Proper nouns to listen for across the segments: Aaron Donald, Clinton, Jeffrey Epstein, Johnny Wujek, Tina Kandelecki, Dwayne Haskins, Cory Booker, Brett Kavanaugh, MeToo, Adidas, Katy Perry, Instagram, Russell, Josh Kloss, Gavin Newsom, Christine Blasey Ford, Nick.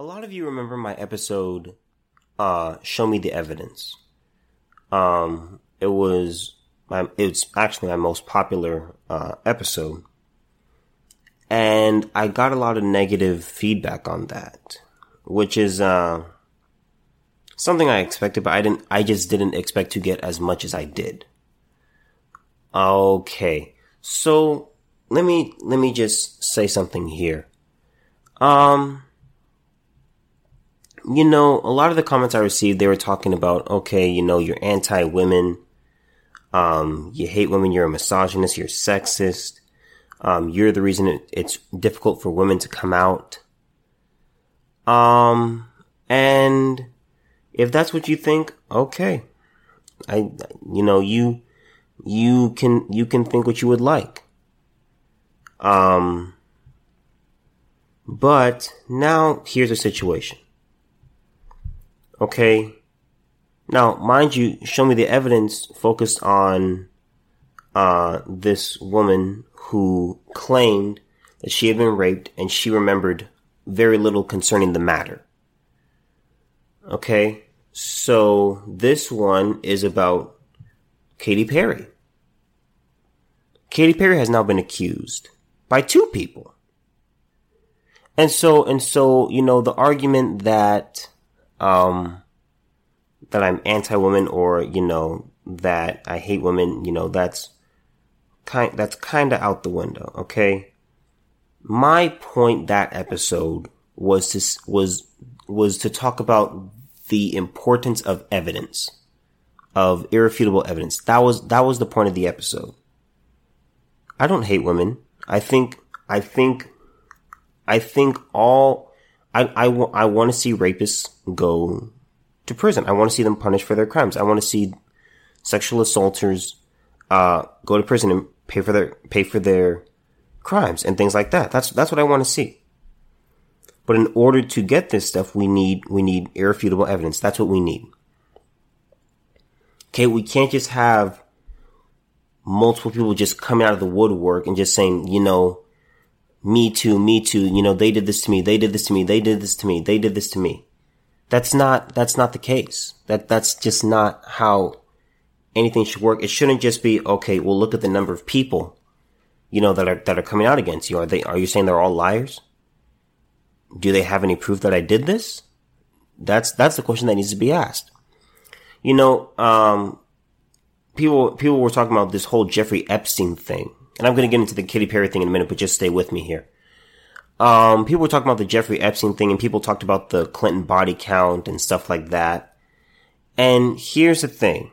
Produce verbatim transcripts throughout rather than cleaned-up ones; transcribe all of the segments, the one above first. A lot of you remember my episode, uh, Show Me the Evidence. Um, it was, my, it's actually my most popular, uh, episode. And I got a lot of negative feedback on that, which is, uh, something I expected, but I didn't, I just didn't expect to get as much as I did. Okay. So let me, let me just say something here. Um, You know, a lot of the comments I received, they were talking about, okay, you know, you're anti-women, um, you hate women, you're a misogynist, you're sexist, um, you're the reason it, it's difficult for women to come out. Um, and if that's what you think, okay, I, you know, you, you can, you can think what you would like. Um, but now here's a situation. Okay, now, mind you, Show Me the Evidence focused on uh this woman who claimed that she had been raped and she remembered very little concerning the matter. Okay, so this one is about Katy Perry. Katy Perry has now been accused by two people. And so, and so, you know, the argument that... Um, that I'm anti-woman, or, you know, that I hate women, you know, that's kind, that's kind of out the window. Okay. My point that episode was to, was, was to talk about the importance of evidence, of irrefutable evidence. That was, that was the point of the episode. I don't hate women. I think, I think, I think all, I, I, w- I want to see rapists go to prison. I want to see them punished for their crimes. I want to see sexual assaulters uh, go to prison and pay for their pay for their crimes and things like that. That's that's what I want to see. But in order to get this stuff, we need we need irrefutable evidence. That's what we need. Okay, we can't just have multiple people just coming out of the woodwork and just saying, you know, me too, me too, you know, they did this to me, they did this to me, they did this to me, they did this to me. That's not, that's not the case. That, that's just not how anything should work. It shouldn't just be, okay, well, look at the number of people, you know, that are, that are coming out against you. Are they, are you saying they're all liars? Do they have any proof that I did this? That's, that's the question that needs to be asked. You know, um, people, people were talking about this whole Jeffrey Epstein thing. And I'm going to get into the Katy Perry thing in a minute, but just stay with me here. Um, people were talking about the Jeffrey Epstein thing, and people talked about the Clinton body count and stuff like that. And here's the thing.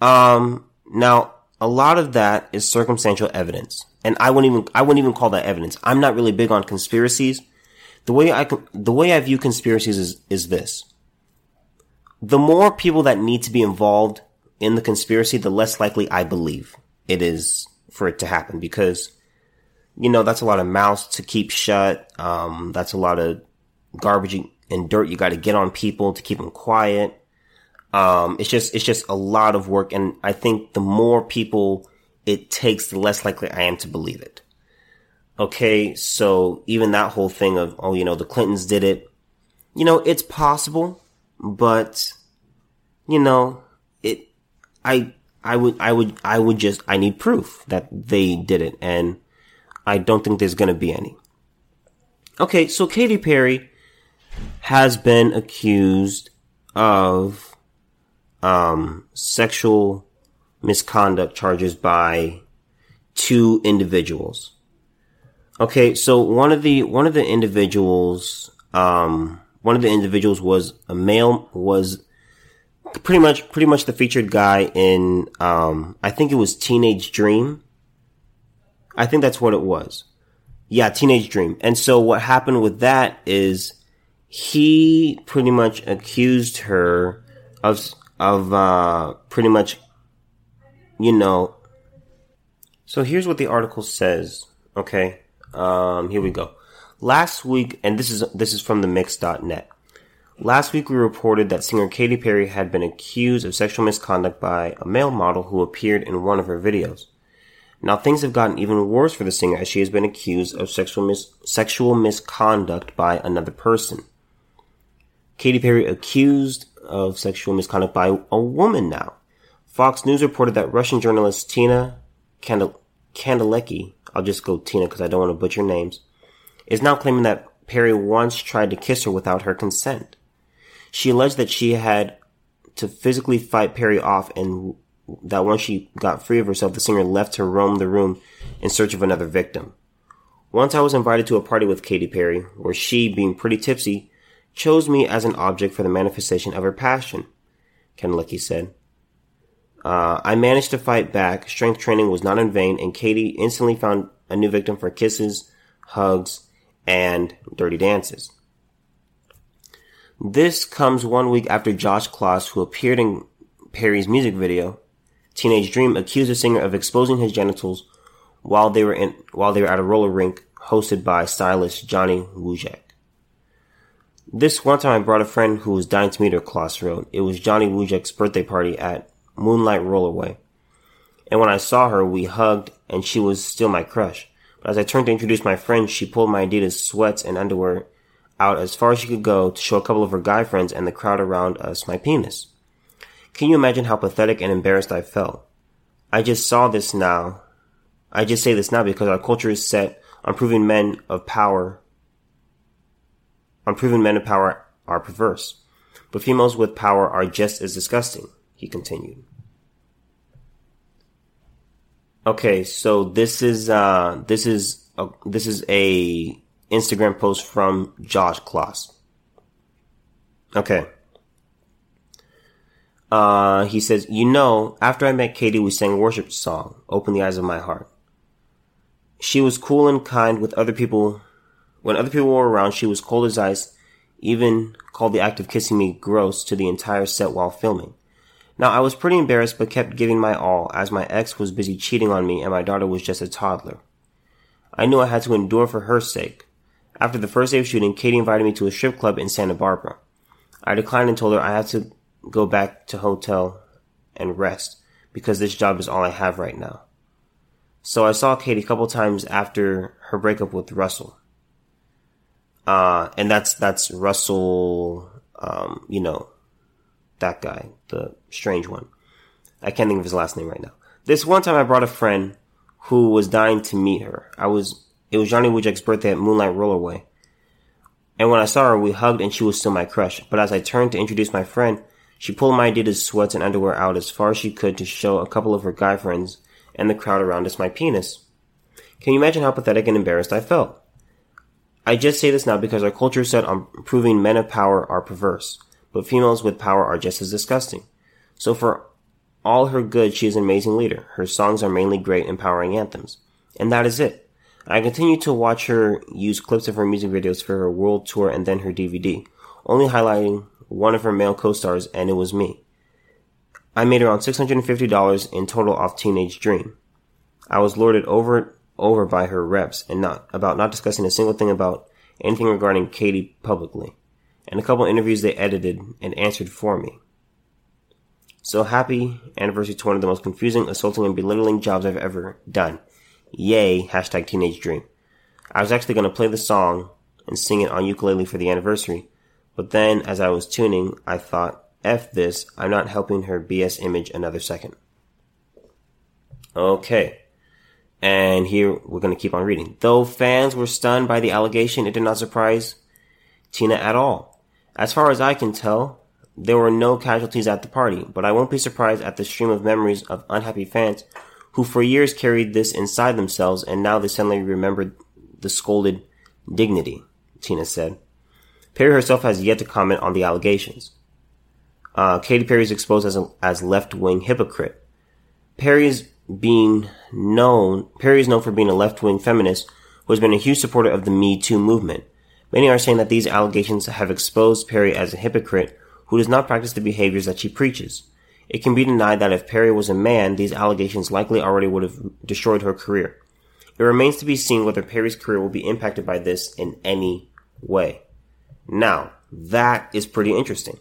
Um, now, a lot of that is circumstantial evidence. And I wouldn't even, I wouldn't even call that evidence. I'm not really big on conspiracies. The way I, the way I view conspiracies is, is this. The more people that need to be involved in the conspiracy, the less likely I believe it is for it to happen, because, you know, that's a lot of mouths to keep shut. Um, that's a lot of garbage and dirt you got to get on people to keep them quiet. Um, it's just, it's just a lot of work. And I think the more people it takes, the less likely I am to believe it. Okay. So even that whole thing of, oh, you know, the Clintons did it, you know, it's possible, but, you know, it, I, I would, I would, I would just, I need proof that they did it, and I don't think there's going to be any. Okay, so Katy Perry has been accused of um, sexual misconduct charges by two individuals. Okay, so one of the one of the individuals, um, one of the individuals was a male, was. Pretty much, pretty much the featured guy in, um, I think it was Teenage Dream. I think that's what it was. Yeah, Teenage Dream. And so what happened with that is he pretty much accused her of, of, uh, pretty much, you know. So here's what the article says. Okay. Um, here we go. Last week, and this is, this is from the mix dot net. Last week, we reported that singer Katy Perry had been accused of sexual misconduct by a male model who appeared in one of her videos. Now things have gotten even worse for the singer as she has been accused of sexual mis- sexual misconduct by another person. Katy Perry accused of sexual misconduct by a woman now. Fox News reported that Russian journalist Tina Kandel- Kandelecki, I'll just go Tina because I don't want to butcher names, is now claiming that Perry once tried to kiss her without her consent. She alleged that she had to physically fight Perry off and that once she got free of herself, the singer left to roam the room in search of another victim. Once I was invited to a party with Katy Perry, where she, being pretty tipsy, chose me as an object for the manifestation of her passion, Kandelecki said. Uh, I managed to fight back. Strength training was not in vain, and Katy instantly found a new victim for kisses, hugs, and dirty dances. This comes one week after Josh Kloss, who appeared in Perry's music video, Teenage Dream, accused the singer of exposing his genitals while they were in while they were at a roller rink hosted by stylist Johnny Wujek. This one time I brought a friend who was dying to meet her, Kloss wrote. It was Johnny Wujek's birthday party at Moonlight Rollerway. And when I saw her, we hugged, and she was still my crush. But as I turned to introduce my friend, she pulled my Adidas sweats and underwear out as far as she could go to show a couple of her guy friends and the crowd around us my penis. Can you imagine how pathetic and embarrassed I felt? I just saw this now. I just say this now because our culture is set on proving men of power. On proving men of power are perverse. But females with power are just as disgusting, he continued. Okay, so this is uh this is a, this is a Instagram post from Josh Kloss. Okay. Uh, he says, you know, after I met Katy, we sang a worship song, Open the Eyes of My Heart. She was cool and kind with other people. When other people were around, she was cold as ice, even called the act of kissing me gross to the entire set while filming. Now, I was pretty embarrassed but kept giving my all, as my ex was busy cheating on me and my daughter was just a toddler. I knew I had to endure for her sake. After the first day of shooting, Katy invited me to a strip club in Santa Barbara. I declined and told her I had to go back to hotel and rest because this job is all I have right now. So I saw Katy a couple times after her breakup with Russell. Uh, and that's, that's Russell, um, you know, that guy, the strange one. I can't think of his last name right now. This one time I brought a friend who was dying to meet her. I was, it was Johnny Wujek's birthday at Moonlight Rollerway. And when I saw her, we hugged and she was still my crush. But as I turned to introduce my friend, she pulled my Adidas sweats and underwear out as far as she could to show a couple of her guy friends and the crowd around us my penis. Can you imagine how pathetic and embarrassed I felt? I just say this now because our culture is set on proving men of power are perverse, but females with power are just as disgusting. So for all her good, she is an amazing leader. Her songs are mainly great, empowering anthems. And that is it. I continue to watch her use clips of her music videos for her world tour and then her D V D, only highlighting one of her male co-stars, and it was me. I made around six hundred fifty dollars in total off Teenage Dream. I was lorded over and over by her reps and not about not discussing a single thing about anything regarding Katy publicly. And a couple interviews they edited and answered for me. So happy anniversary to one of the most confusing, assaulting, and belittling jobs I've ever done. Yay, hashtag Teenage Dream. I was actually going to play the song and sing it on ukulele for the anniversary, but then, as I was tuning, I thought, F this, I'm not helping her B S image another second. Okay. And here, we're going to keep on reading. Though fans were stunned by the allegation, it did not surprise Tina at all. As far as I can tell, there were no casualties at the party, but I won't be surprised at the stream of memories of unhappy fans who for years carried this inside themselves, and now they suddenly remembered the scolded dignity, Tina said. Perry herself has yet to comment on the allegations. Uh, Katy Perry is exposed as a, as left-wing hypocrite. Perry is being known, Perry is known for being a left-wing feminist who has been a huge supporter of the Me Too movement. Many are saying that these allegations have exposed Perry as a hypocrite who does not practice the behaviors that she preaches. It can be denied that if Perry was a man, these allegations likely already would have destroyed her career. It remains to be seen whether Perry's career will be impacted by this in any way. Now, that is pretty interesting.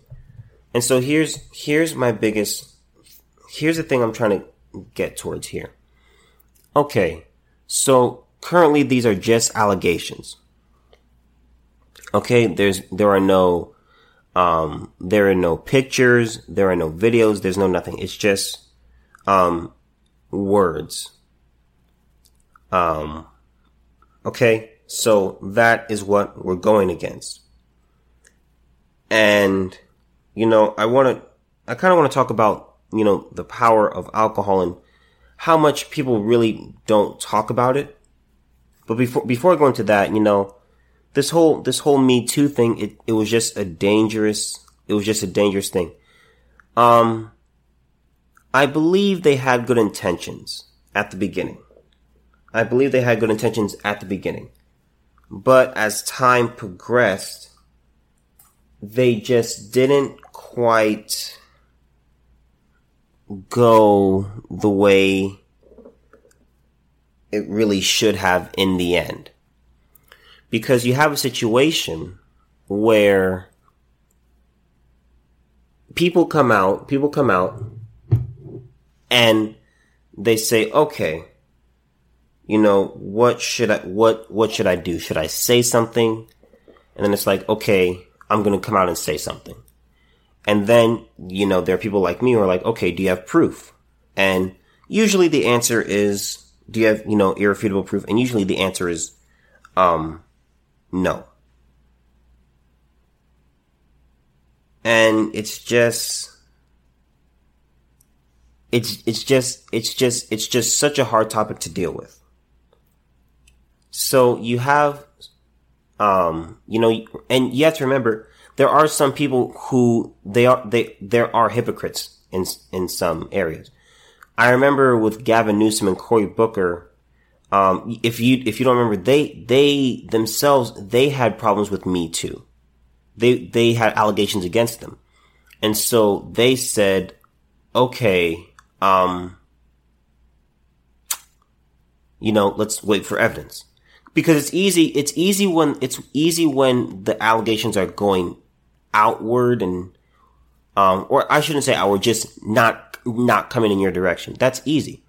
And so here's here's my biggest, here's the thing I'm trying to get towards here. Okay, so currently these are just allegations. Okay, there's there are no, um, there are no pictures, there are no videos, there's no nothing. It's just um, words. Um, okay, so that is what we're going against. And, you know, I want to, I kind of want to talk about, you know, the power of alcohol and how much people really don't talk about it. But before, before I go into that, you know, this whole, this whole Me Too thing, it, it was just a dangerous, it was just a dangerous thing. Um, I believe they had good intentions at the beginning. I believe they had good intentions at the beginning. But as time progressed, they just didn't quite go the way it really should have in the end. Because you have a situation where people come out, people come out, and they say, okay, you know, what should I, what, what should I do? Should I say something? And then it's like, okay, I'm going to come out and say something. And then, you know, there are people like me who are like, okay, do you have proof? And usually the answer is, do you have, you know, irrefutable proof? And usually the answer is, um, no. And it's just, it's, it's just, it's just, it's just such a hard topic to deal with. So you have, um, you know, and you have to remember, there are some people who they are, they, there are hypocrites in, in some areas. I remember with Gavin Newsom and Cory Booker, um, if you, if you don't remember, they, they themselves, they had problems with Me Too. They, they had allegations against them. And so they said, okay, um, you know, let's wait for evidence. Because it's easy, it's easy when, it's easy when the allegations are going outward and, um, or I shouldn't say outward, just not, not coming in your direction. That's easy.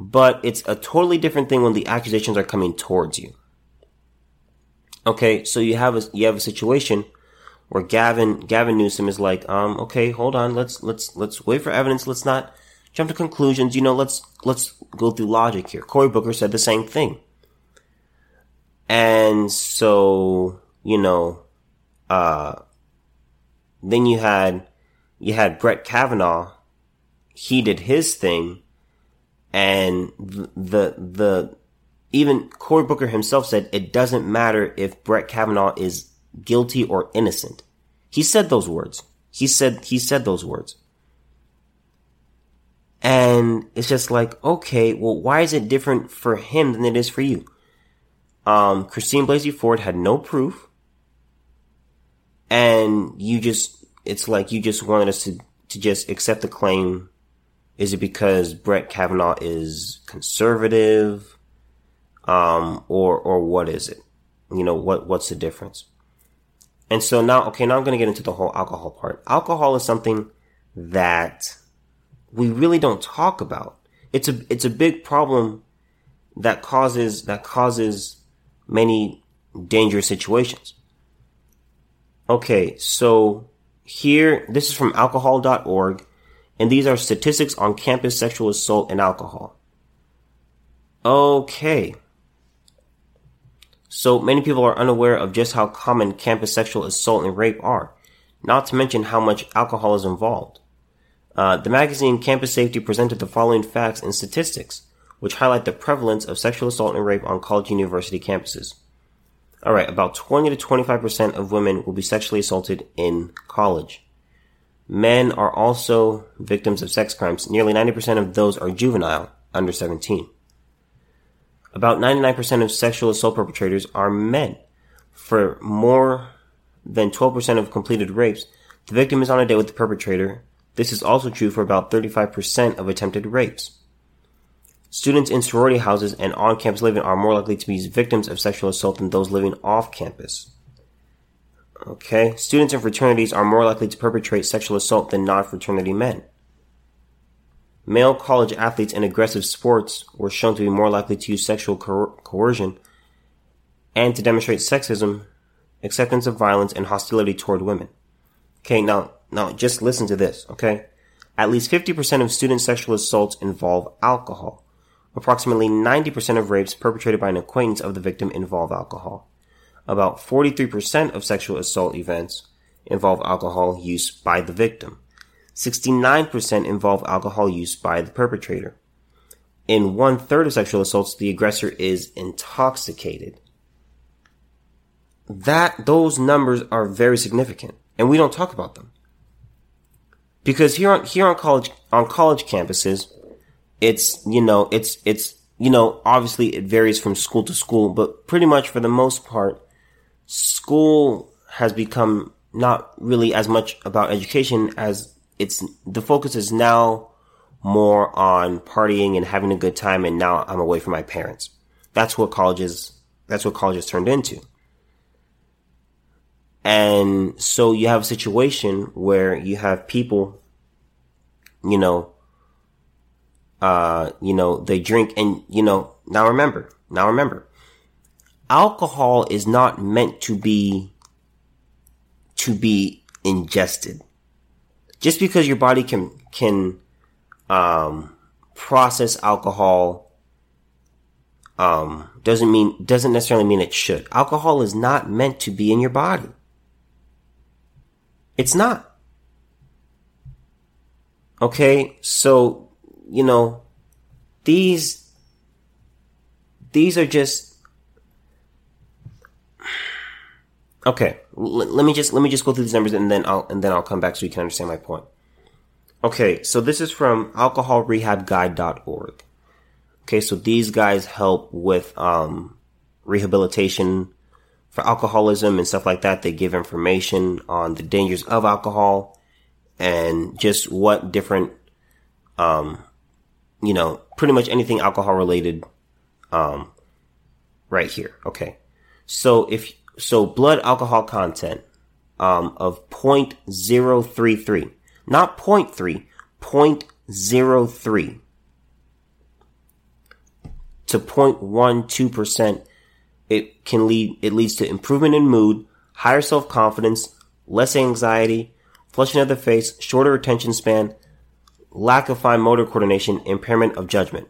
But it's a totally different thing when the accusations are coming towards you. Okay, so you have a, you have a situation where Gavin, Gavin Newsom is like, um, okay, hold on, let's, let's, let's wait for evidence, let's not jump to conclusions, you know, let's, let's go through logic here. Cory Booker said the same thing. And so, you know, uh, then you had, you had Brett Kavanaugh. He did his thing. And the, the, even Cory Booker himself said it doesn't matter if Brett Kavanaugh is guilty or innocent. He said those words. He said, he said those words. And it's just like, okay, well, why is it different for him than it is for you? Um, Christine Blasey Ford had no proof, and you just, it's like you just wanted us to, to just accept the claim. Is it because Brett Kavanaugh is conservative? Um, or, or what is it? You know, what, what's the difference? And so now, okay, now I'm going to get into the whole alcohol part. Alcohol is something that we really don't talk about. It's a, it's a big problem that causes, that causes, many dangerous situations. Okay, so here, this is from alcohol dot org, and these are statistics on campus sexual assault and alcohol. Okay. So many people are unaware of just how common campus sexual assault and rape are, not to mention how much alcohol is involved. Uh, the magazine Campus Safety presented the following facts and statistics, which highlight the prevalence of sexual assault and rape on college and university campuses. Alright, about twenty to twenty-five percent of women will be sexually assaulted in college. Men are also victims of sex crimes. Nearly ninety percent of those are juvenile, under seventeen. About ninety-nine percent of sexual assault perpetrators are men. For more than twelve percent of completed rapes, the victim is on a date with the perpetrator. This is also true for about thirty-five percent of attempted rapes. Students in sorority houses and on-campus living are more likely to be victims of sexual assault than those living off-campus. Okay, students in fraternities are more likely to perpetrate sexual assault than non-fraternity men. Male college athletes in aggressive sports were shown to be more likely to use sexual coer- coercion and to demonstrate sexism, acceptance of violence, and hostility toward women. Okay, now, now just listen to this, okay? At least fifty percent of student sexual assaults involve alcohol. Approximately ninety percent of rapes perpetrated by an acquaintance of the victim involve alcohol. About forty-three percent of sexual assault events involve alcohol use by the victim. sixty-nine percent involve alcohol use by the perpetrator. In one-third of sexual assaults, the aggressor is intoxicated. That, those numbers are very significant, and we don't talk about them. Because here on, here on college, on college campuses, it's, you know, it's, it's, you know, obviously it varies from school to school, but pretty much for the most part, school has become not really as much about education as it's, the focus is now more on partying and having a good time, and now I'm away from my parents. That's what colleges, that's what colleges turned into. And so you have a situation where you have people, you know, uh, you know, they drink and, you know, now remember, now remember, alcohol is not meant to be, to be ingested. Just because your body can, can, um, process alcohol, um, doesn't mean, doesn't necessarily mean it should. Alcohol is not meant to be in your body. It's not. Okay, so, you know, these, these are just, okay, L- let me just, let me just go through these numbers and then I'll, and then I'll come back so you can understand my point. Okay, so this is from alcohol rehab guide dot org. Okay, so these guys help with, um, rehabilitation for alcoholism and stuff like that. They give information on the dangers of alcohol and just what different, um, you know, pretty much anything alcohol related, um, right here. Okay. So if, so blood alcohol content, um, of zero point zero three three, not zero point three, zero point zero three to zero point one two percent. It can lead, it leads to improvement in mood, higher self-confidence, less anxiety, flushing of the face, shorter attention span, lack of fine motor coordination, impairment of judgment.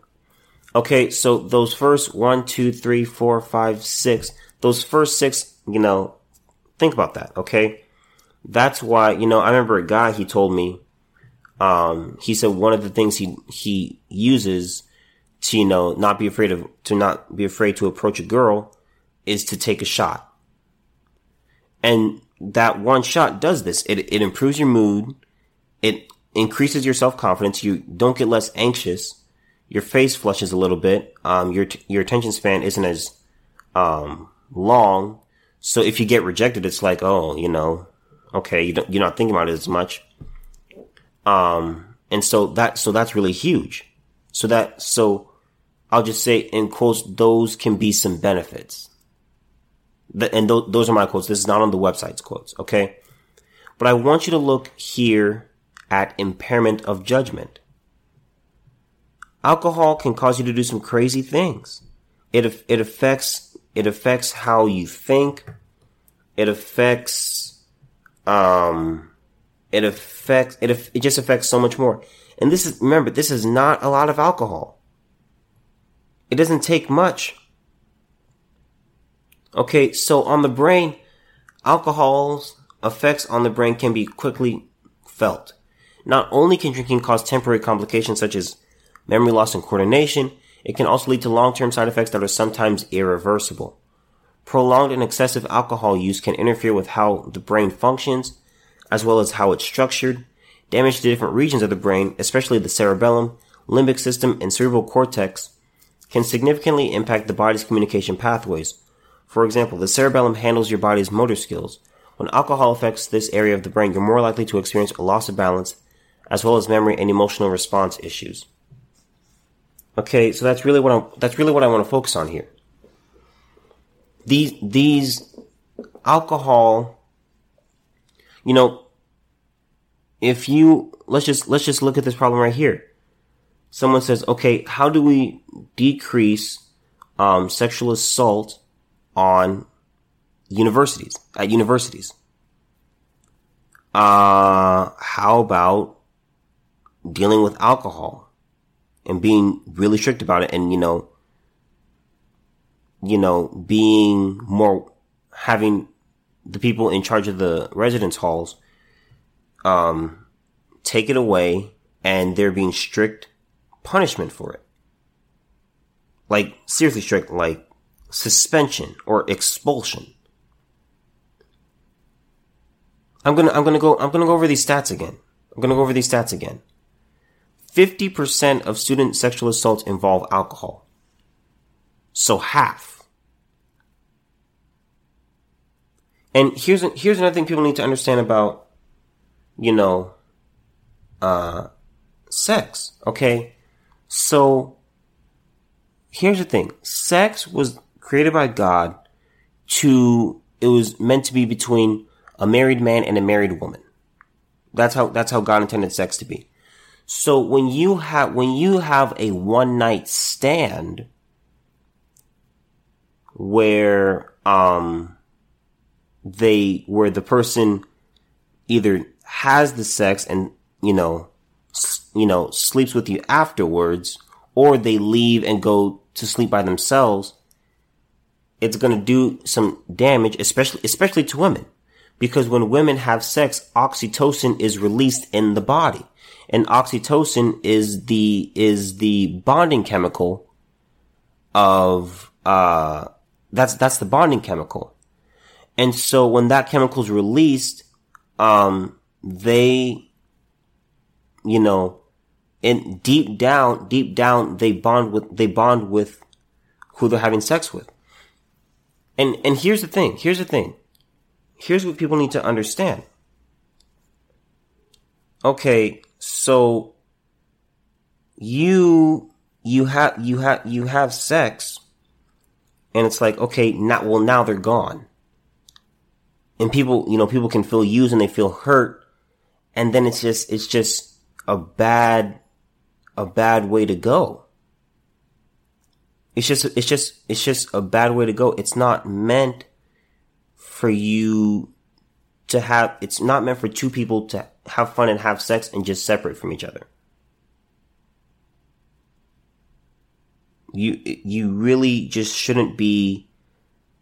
Okay, so those first one, two, three, four, five, six, those first six, you know, think about that, okay? That's why, you know, I remember a guy, he told me, um, he said one of the things he, he uses to, you know, not be afraid of, to not be afraid to approach a girl is to take a shot. And that one shot does this. It it improves your mood. It increases your self-confidence. You don't get less anxious. Your face flushes a little bit. Um, your, your attention span isn't as, um, long. So if you get rejected, it's like, oh, you know, okay, you don't, you're not thinking about it as much. Um, and so that, so that's really huge. So that, so I'll just say in quotes, those can be some benefits. And those are my quotes. This is not on the website's quotes, okay? But I want you to look here at impairment of judgment. Alcohol can cause you to do some crazy things. It it affects it affects how you think. It affects um it affects it it just affects so much more. And this is remember this is not a lot of alcohol. It doesn't take much. Okay, so on the brain, alcohol's effects on the brain can be quickly felt. Not only can drinking cause temporary complications such as memory loss and coordination, it can also lead to long-term side effects that are sometimes irreversible. Prolonged and excessive alcohol use can interfere with how the brain functions, as well as how it's structured, damage to different regions of the brain, especially the cerebellum, limbic system, and cerebral cortex, can significantly impact the body's communication pathways. For example, the cerebellum handles your body's motor skills. When alcohol affects this area of the brain, you're more likely to experience a loss of balance, as well as memory and emotional response issues. Okay, so that's really what I'm, that's really what I want to focus on here. These, these alcohol, you know, if you, let's just, let's just look at this problem right here. someone says, okay, how do we decrease um, sexual assault on universities, at universities? Uh, how about dealing with alcohol and being really strict about it and, you know, you know, being more, having the people in charge of the residence halls, um, take it away and there being strict punishment for it. Like, seriously strict, like suspension or expulsion. I'm gonna, I'm gonna go, I'm gonna go over these stats again. I'm gonna go over these stats again. fifty percent of student sexual assaults involve alcohol. So half. And here's, here's another thing people need to understand about, you know, uh, sex. Okay. So here's the thing. Sex was created by God to, it was meant to be between a married man and a married woman. That's how, that's how God intended sex to be. So when you have, when you have a one night stand where, um, they, where the person either has the sex and, you know, s- you know, sleeps with you afterwards, or they leave and go to sleep by themselves, it's gonna do some damage, especially, especially to women. Because when women have sex, oxytocin is released in the body. And oxytocin is the, is the bonding chemical of, uh, that's, that's the bonding chemical. And so when that chemical is released, um, they, you know, and deep down, deep down, they bond with, they bond with who they're having sex with. And, and here's the thing, here's the thing. Here's what people need to understand. Okay, so you you have you have you have sex, and it's like, okay, not well now they're gone. And people, you know, people can feel used and they feel hurt, and then it's just it's just a bad a bad way to go. It's just it's just it's just a bad way to go. It's not meant for you to have, it's not meant for two people to have fun and have sex and just separate from each other. You, you really just shouldn't be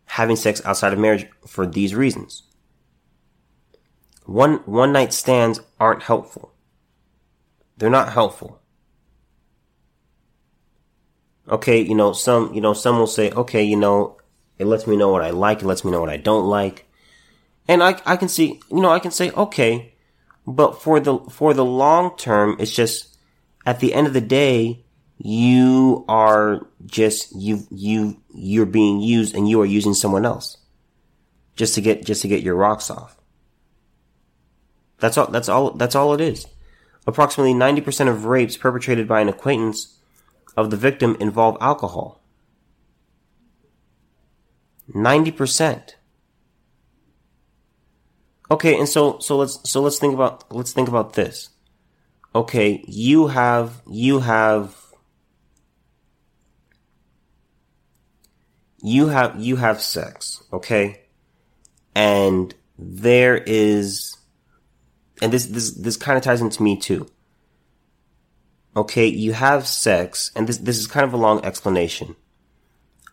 having sex outside of marriage for these reasons. One, one night stands aren't helpful. They're not helpful. Okay, you know, some, you know, some will say, okay, you know, it lets me know what I like. It lets me know what I don't like. And I, I can see, you know, I can say, okay, but for the, for the long term, it's just at the end of the day, you are just, you, you, you're being used and you are using someone else just to get, just to get your rocks off. That's all, that's all, that's all it is. Approximately ninety percent of rapes perpetrated by an acquaintance of the victim involve alcohol. ninety percent. Okay, and so so let's so let's think about let's think about this. Okay, you have you have you have you have sex, okay? And there is and this this this kind of ties into Me Too. Okay, you have sex, and this this is kind of a long explanation.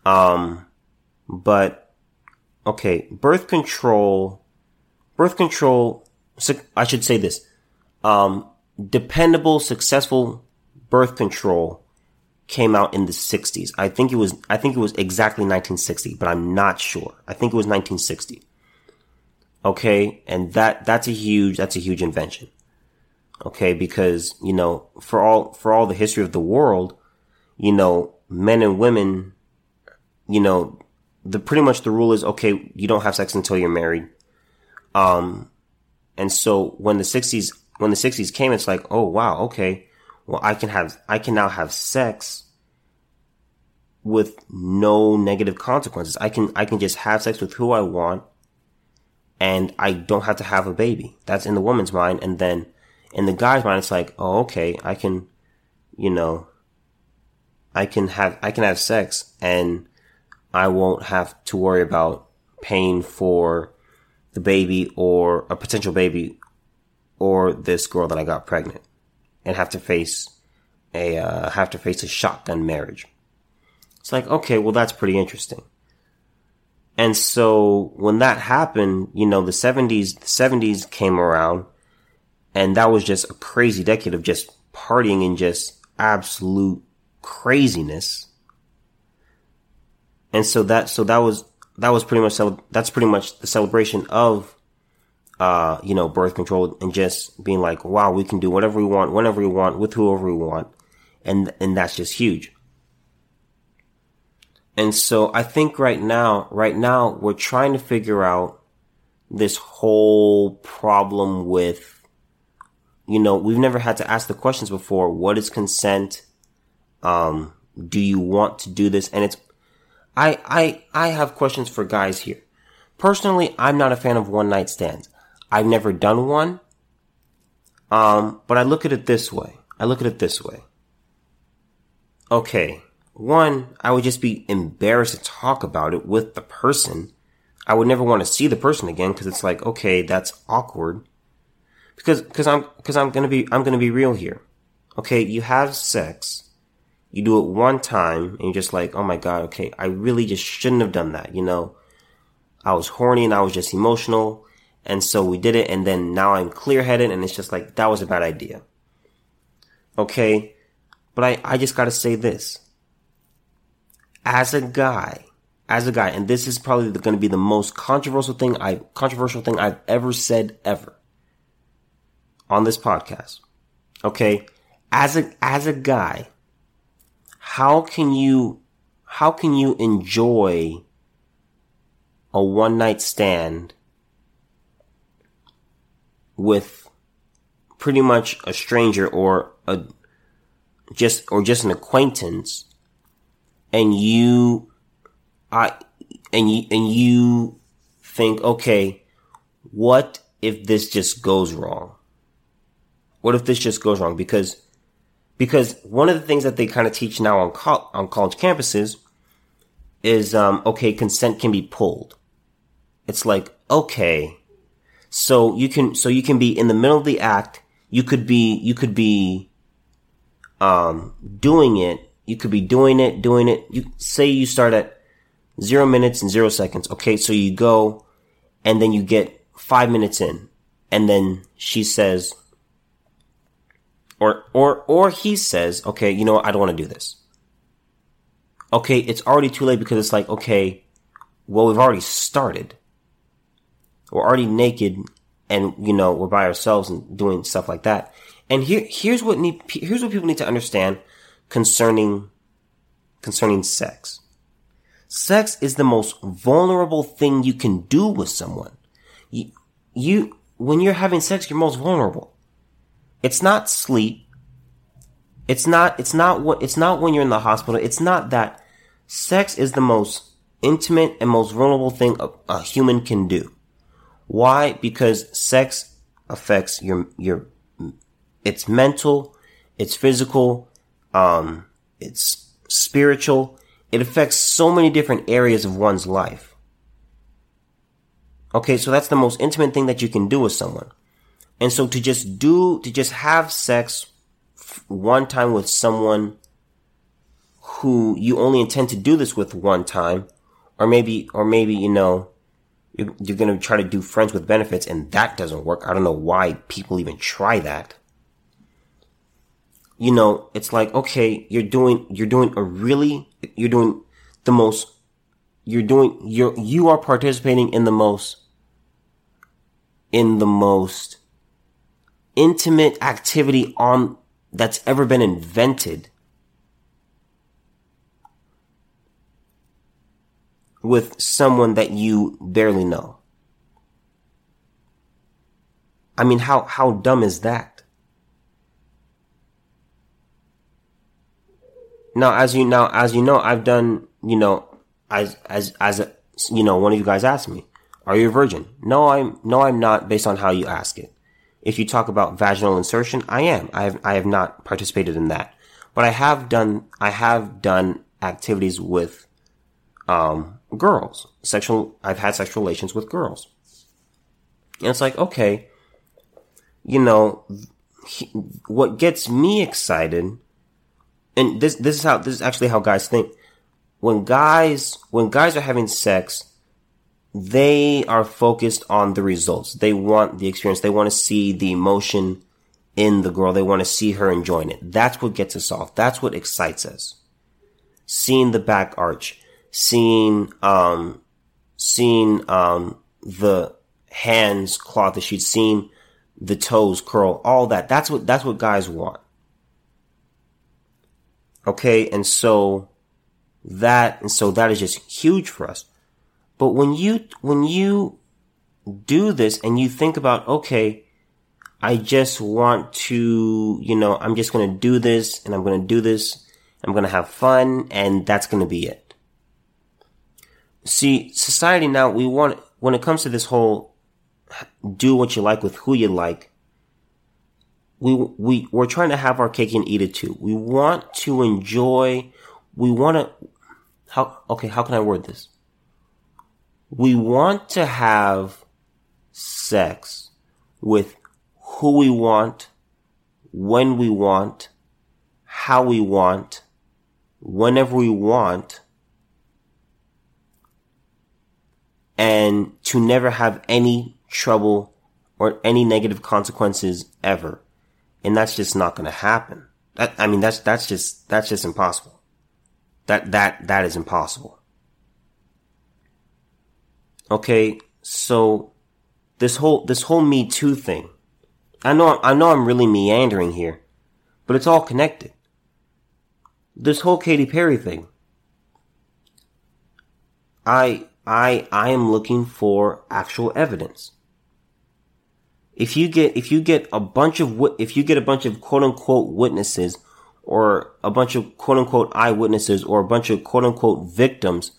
Um But, okay, birth control, birth control, I should say this, um, dependable, successful birth control came out in the sixties. I think it was, I think it was exactly nineteen sixty, but I'm not sure. I think it was nineteen sixty. Okay. And that, that's a huge, that's a huge invention. Okay. Because, you know, for all, for all the history of the world, you know, men and women, you know, The pretty much the rule is, okay, you don't have sex until you're married. Um, and so when the sixties, when the sixties came, it's like, oh wow, okay, well I can have, I can now have sex with no negative consequences. I can, I can just have sex with who I want and I don't have to have a baby. That's in the woman's mind. And then in the guy's mind, it's like, oh, okay, I can, you know, I can have, I can have sex and I won't have to worry about paying for the baby or a potential baby or this girl that I got pregnant and have to face a, uh, have to face a shotgun marriage. It's like, okay, well, that's pretty interesting. And so when that happened, you know, the seventies, the seventies came around, and that was just a crazy decade of just partying and just absolute craziness. And so that, so that was, that was pretty much, cele- that's pretty much the celebration of, uh, you know, birth control and just being like, wow, we can do whatever we want, whenever we want, with whoever we want. And, and that's just huge. And so I think right now, right now we're trying to figure out this whole problem with, you know, we've never had to ask the questions before. What is consent? Um, do you want to do this? And it's, I, I, I have questions for guys here. Personally, I'm not a fan of one night stands. I've never done one. Um, but I look at it this way. I look at it this way. Okay. One, I would just be embarrassed to talk about it with the person. I would never want to see the person again because it's like, okay, that's awkward. Because, because I'm, because I'm going to be, I'm going to be real here. Okay. You have sex. You do it one time and you're just like, oh my God, okay, I really just shouldn't have done that. You know, I was horny and I was just emotional. And so we did it. And then now I'm clear headed and it's just like, that was a bad idea. Okay. But I, I just got to say this. As a guy, as a guy, and this is probably going to be the most controversial thing I, controversial thing I've ever said ever on this podcast. Okay. As a, as a guy, how can you, how can you enjoy a one night stand with pretty much a stranger or a, just, or just an acquaintance? And you, I, and you, and you think, okay, what if this just goes wrong? What if this just goes wrong? Because, because one of the things that they kind of teach now on co- on college campuses is, um, okay, consent can be pulled. It's like, okay, so you can, so you can be in the middle of the act. You could be, you could be, um, doing it. You could be doing it, doing it. You say you start at zero minutes and zero seconds. Okay, so you go and then you get five minutes in. And then she says, or or or he says, okay, you know what, I don't want to do this. Okay, it's already too late because it's like, okay, well, we've already started. We're already naked and, you know, we're by ourselves and doing stuff like that. And here here's what need here's what people need to understand. Concerning, concerning sex. Sex is the most vulnerable thing you can do with someone. You, you, when you're having sex, you're most vulnerable. It's not sleep. It's not, it's not what, it's not when you're in the hospital. It's not that. Sex is the most intimate and most vulnerable thing a, a human can do. Why? Because sex affects your, your, it's mental, it's physical, Um, it's spiritual. It affects so many different areas of one's life. Okay, so that's the most intimate thing that you can do with someone. And so to just do, to just have sex one time with someone who you only intend to do this with one time, or maybe, or maybe, you know, you're, you're going to try to do friends with benefits and that doesn't work. I don't know why people even try that. You know, it's like, okay, you're doing, you're doing a really, you're doing the most, you're doing, you're, you are participating in the most, in the most intimate activity on, that's ever been invented with someone that you barely know. I mean, how, how dumb is that? Now, as you now, as you know, I've done, you know, as, as, as, a, you know, one of you guys asked me, are you a virgin? No, I'm, no, I'm not based on how you ask it. If you talk about vaginal insertion, I am. I have, I have not participated in that. But I have done, I have done activities with, um, girls. Sexual, I've had sexual relations with girls. And it's like, okay, you know, he, what gets me excited, and this, this is how, this is actually how guys think. When guys, when guys are having sex, they are focused on the results. They want the experience. They want to see the emotion in the girl. They want to see her enjoying it. That's what gets us off. That's what excites us. Seeing the back arch, seeing, um, seeing, um, the hands claw the sheet, seeing the toes curl, all that. That's what, that's what guys want. Okay. And so that, and so that is just huge for us. But when you, when you do this and you think about, okay, I just want to, you know, I'm just going to do this and I'm going to do this. I'm going to have fun and that's going to be it. See, society now, we want, when it comes to this whole do what you like with who you like, we, we, we're trying to have our cake and eat it too. We want to enjoy, we want to, how, okay, how can I word this? We want to have sex with who we want, when we want, how we want, whenever we want, and to never have any trouble or any negative consequences ever. And that's just not going to happen. That, I mean, that's, that's just, that's just impossible. That, that, that is impossible. Okay, so this whole this whole Me Too thing, I know I know I'm really meandering here, but it's all connected. This whole Katy Perry thing, I I I am looking for actual evidence. If you get if you get a bunch of if you get a bunch of quote unquote witnesses, or a bunch of quote unquote eyewitnesses, or a bunch of quote unquote victims,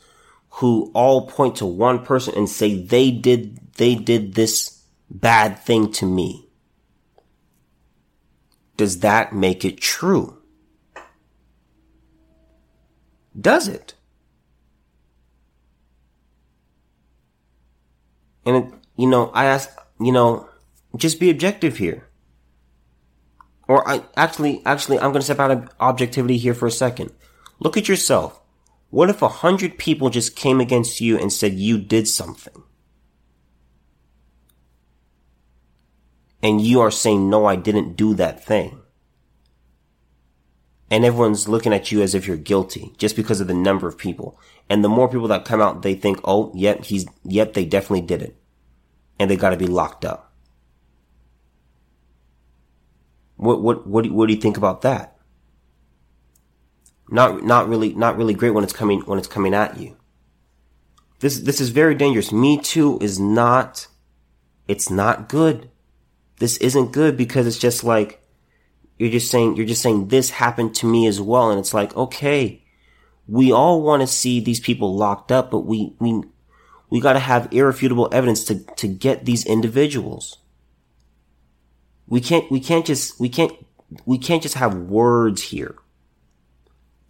who all point to one person and say they did they did this bad thing to me. Does that make it true? Does it? And it, you know, I ask, you know, just be objective here. Or I actually actually I'm going to step out of objectivity here for a second. Look at yourself. What if a hundred people just came against you and said you did something? And you are saying, no, I didn't do that thing. And everyone's looking at you as if you're guilty just because of the number of people. And the more people that come out, they think, oh, yep, he's, yep, they definitely did it. And they gotta be locked up. What, what, what do, what do you think about that? Not, not really, not really great when it's coming, when it's coming at you. This, this is very dangerous. Me Too is not, it's not good. This isn't good because it's just like, you're just saying, you're just saying this happened to me as well. And it's like, okay, we all want to see these people locked up, but we, we, we gotta have irrefutable evidence to, to get these individuals. We can't, we can't just, we can't, we can't just have words here.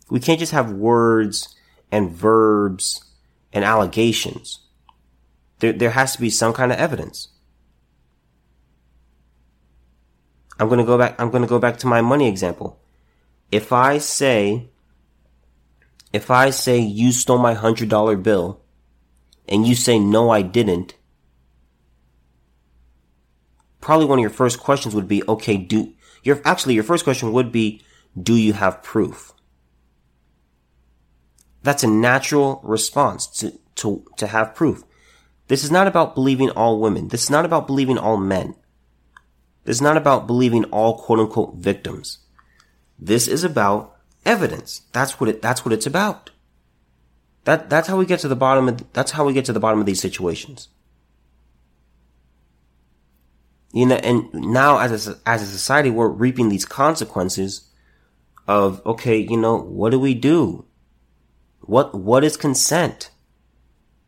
We can't just have words and verbs and allegations. There, there has to be some kind of evidence. I'm going to go back, I'm going to go back to my money example. If I say, if I say you stole my one hundred dollar bill and you say no, I didn't, probably one of your first questions would be, okay, do, your, actually your first question would be, do you have proof? That's a natural response to, to, to have proof. This is not about believing all women. This is not about believing all men. This is not about believing all quote unquote victims. This is about evidence. That's what it, that's what it's about. That, that's how we get to the bottom of, that's how we get to the bottom of these situations. You know, and now as a, as a society, we're reaping these consequences of, okay, you know, what do we do? What, what is consent?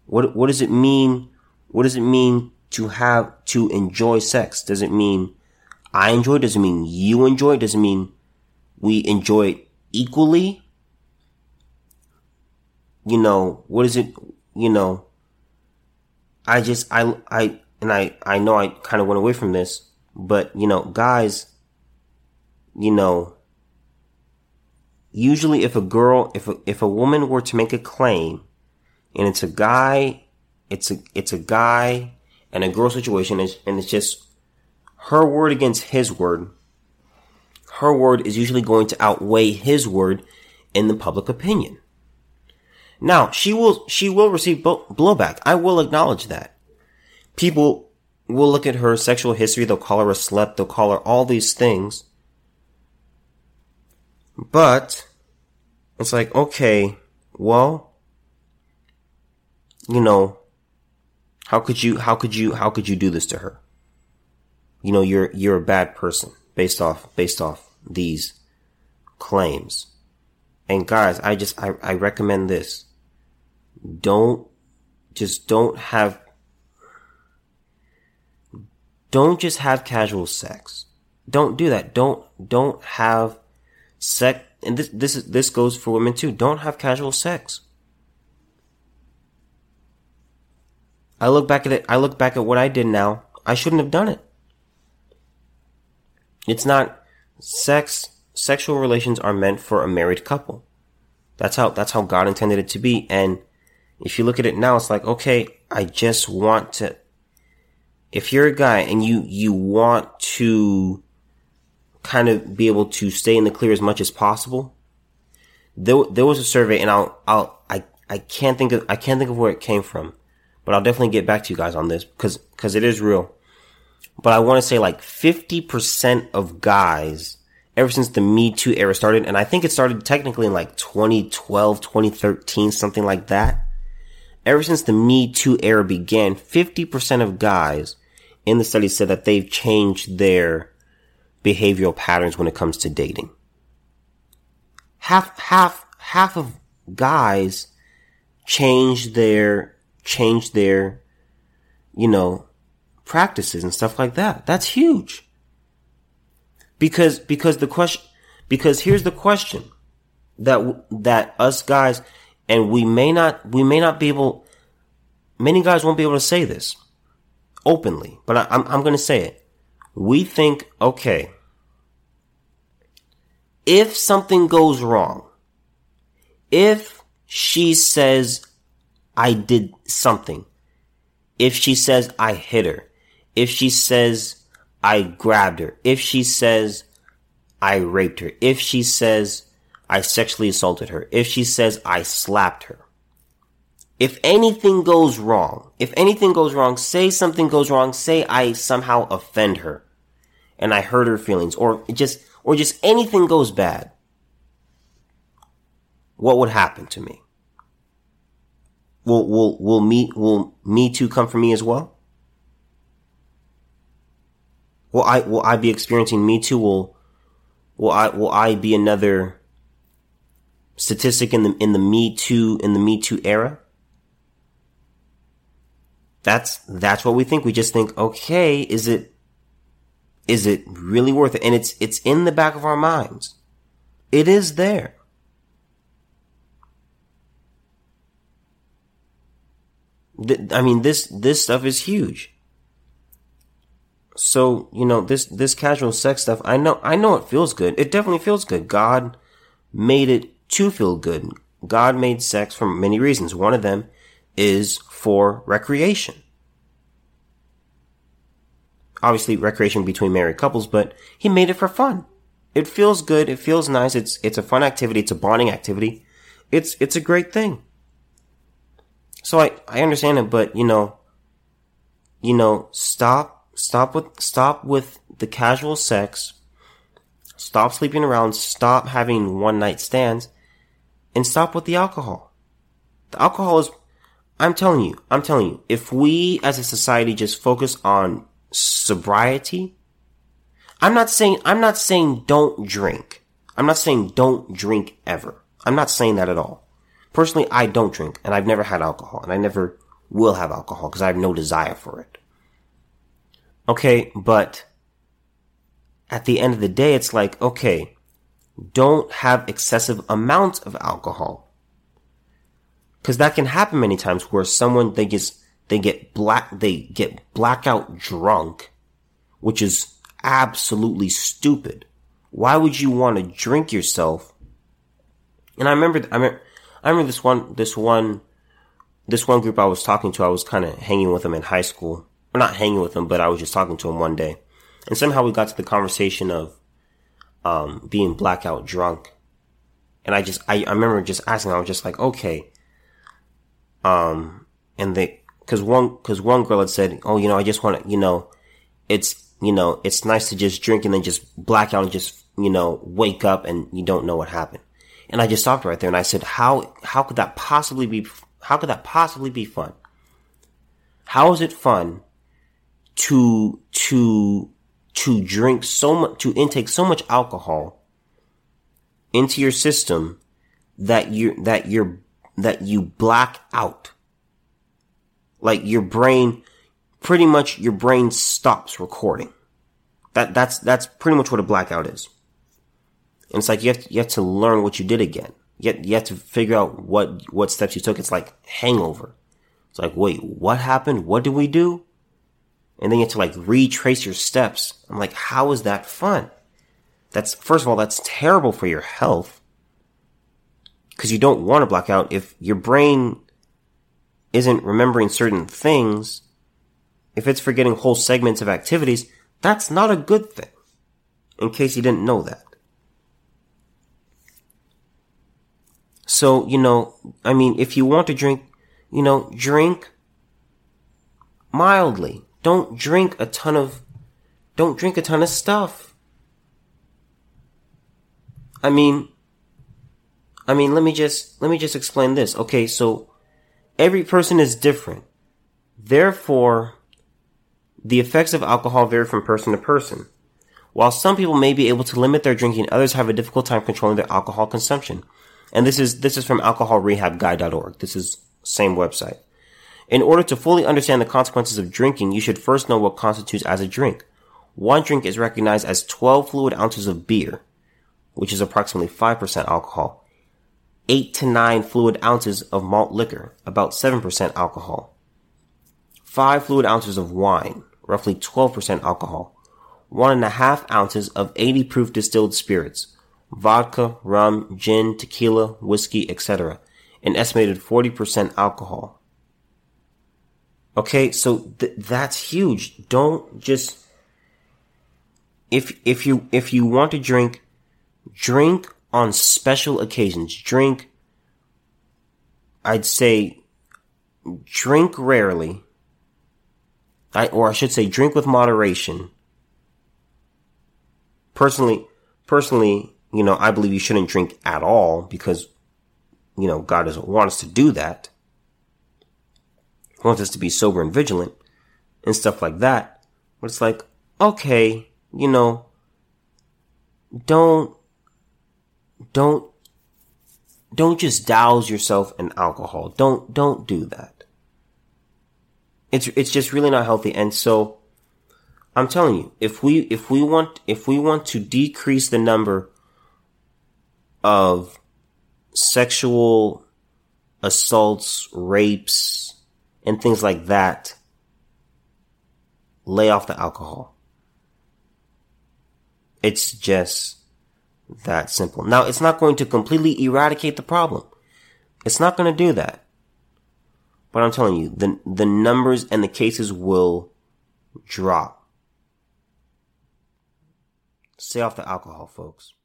What, what does it mean? What does it mean to have, to enjoy sex? Does it mean I enjoy? Does it mean you enjoy? Does it mean we enjoy it equally, you know, what is it, you know, I just, I, I, and I, I know I kind of went away from this, but, you know, guys, you know, usually if a girl, if a, if a woman were to make a claim, and it's a guy, it's a, it's a guy and a girl situation, and it's, and it's just her word against his word, her word is usually going to outweigh his word in the public opinion. Now, she will, she will receive blowback. I will acknowledge that. People will look at her sexual history. They'll call her a slut. They'll call her all these things. But it's like, okay, well, you know, how could you, how could you, how could you do this to her? You know, you're, you're a bad person based off, based off these claims. And guys, I just, I, I recommend this. Don't, just don't have, don't just have casual sex. Don't do that. Don't, don't have sex. And this, this is, this goes for women too. Don't have casual sex. I look back at it. I look back at what I did now. I shouldn't have done it. It's not sex. Sexual relations are meant for a married couple. That's how, that's how God intended it to be. And if you look at it now, it's like, okay, I just want to, if you're a guy and you, you want to kind of be able to stay in the clear as much as possible, there, there was a survey, and I'll, I'll, I, I can't think of, I can't think of where it came from, but I'll definitely get back to you guys on this because, because it is real. But I want to say like fifty percent of guys, ever since the Me Too era started, and I think it started technically in like twenty twelve, twenty thirteen, something like that. Ever since the Me Too era began, fifty percent of guys in the study said that they've changed their behavioral patterns when it comes to dating. Half, half, half of guys changed their, changed their, you know, practices and stuff like that. That's huge. Because, because the question, because here's the question that, that us guys, and we may not, we may not be able, many guys won't be able to say this openly, but I, I'm, I'm going to say it. We think, okay, if something goes wrong, if she says, I did something, if she says, I hit her, if she says, I grabbed her, if she says I raped her, if she says I sexually assaulted her, if she says I slapped her. If anything goes wrong, if anything goes wrong, say something goes wrong, say I somehow offend her and I hurt her feelings, or just, or just anything goes bad, what would happen to me? Will, will, will me, will Me Too come for me as well? Will I, will I be experiencing Me Too? Will, will I, will I be another statistic in the, in the Me Too, in the Me Too era? That's, that's what we think. We just think, okay, is it, is it really worth it? And it's, it's in the back of our minds. It is there. Th- I mean, this, this stuff is huge. So, you know, this, this casual sex stuff, I know, I know it feels good. It definitely feels good. God made it to feel good. God made sex for many reasons. One of them is for recreation. Obviously, recreation between married couples, but he made it for fun. It feels good. It feels nice. It's, it's a fun activity. It's a bonding activity. It's, it's a great thing. So I, I understand it, but you know, you know, stop. Stop with, stop with the casual sex. Stop sleeping around. Stop having one night stands, and stop with the alcohol. The alcohol is, I'm telling you, I'm telling you, if we as a society just focus on sobriety, I'm not saying, I'm not saying don't drink. I'm not saying don't drink ever. I'm not saying that at all. Personally, I don't drink, and I've never had alcohol, and I never will have alcohol because I have no desire for it. Okay, but at the end of the day, it's like, okay, don't have excessive amounts of alcohol. Because that can happen many times where someone they get they get black they get blackout drunk, which is absolutely stupid. Why would you want to drink yourself? And I remember I remember, I remember this one this one this one group I was talking to. I was kind of hanging with them in high school. Well, not hanging with them, but I was just talking to them one day, and somehow we got to the conversation of um being blackout drunk, and I just I, I remember just asking. I was just like, okay. Um, and they, cause one, cause one girl had said, oh, you know, I just want to, you know, it's, you know, it's nice to just drink and then just black out and just, you know, wake up and you don't know what happened. And I just stopped right there and I said, how, how could that possibly be, how could that possibly be fun? How is it fun to, to, to drink so much, to intake so much alcohol into your system that you, that you're that you black out? Like your brain, pretty much your brain stops recording. That, that's, that's pretty much what a blackout is. And it's like you have to, you have to learn what you did again. You have, you have to figure out what, what steps you took. It's like hangover. It's like, wait, what happened? What did we do? And then you have to like retrace your steps. I'm like, how is that fun? That's, first of all, that's terrible for your health. Because you don't want to black out if your brain isn't remembering certain things. If it's forgetting whole segments of activities, that's not a good thing. In case you didn't know that. So, you know, I mean, if you want to drink, you know, drink mildly. Don't drink a ton of, don't drink a ton of stuff. I mean... I mean, let me just, let me just explain this. Okay, so every person is different. Therefore, the effects of alcohol vary from person to person. While some people may be able to limit their drinking, others have a difficult time controlling their alcohol consumption. And this is, this is from alcohol rehab guy dot org. This is same website. In order to fully understand the consequences of drinking, you should first know what constitutes as a drink. One drink is recognized as twelve fluid ounces of beer, which is approximately five percent alcohol. eight to nine fluid ounces of malt liquor, about seven percent alcohol. five fluid ounces of wine, roughly twelve percent alcohol. one point five ounces of eighty proof distilled spirits, vodka, rum, gin, tequila, whiskey, et cetera. An estimated forty percent alcohol. Okay, so th- that's huge. Don't just... If, if you, if you want to drink, drink on special occasions. Drink, I'd say, drink rarely, I, or I should say drink with moderation. Personally, personally, you know, I believe you shouldn't drink at all because, you know, God doesn't want us to do that. He wants us to be sober and vigilant and stuff like that. But it's like, okay, you know, don't, Don't, don't just douse yourself in alcohol. Don't, don't do that. It's, it's just really not healthy. And so I'm telling you, if we, if we want, if we want to decrease the number of sexual assaults, rapes, and things like that, lay off the alcohol. It's just that simple. Now, it's not going to completely eradicate the problem. It's not going to do that. But I'm telling you, the the numbers and the cases will drop. Stay off the alcohol, folks.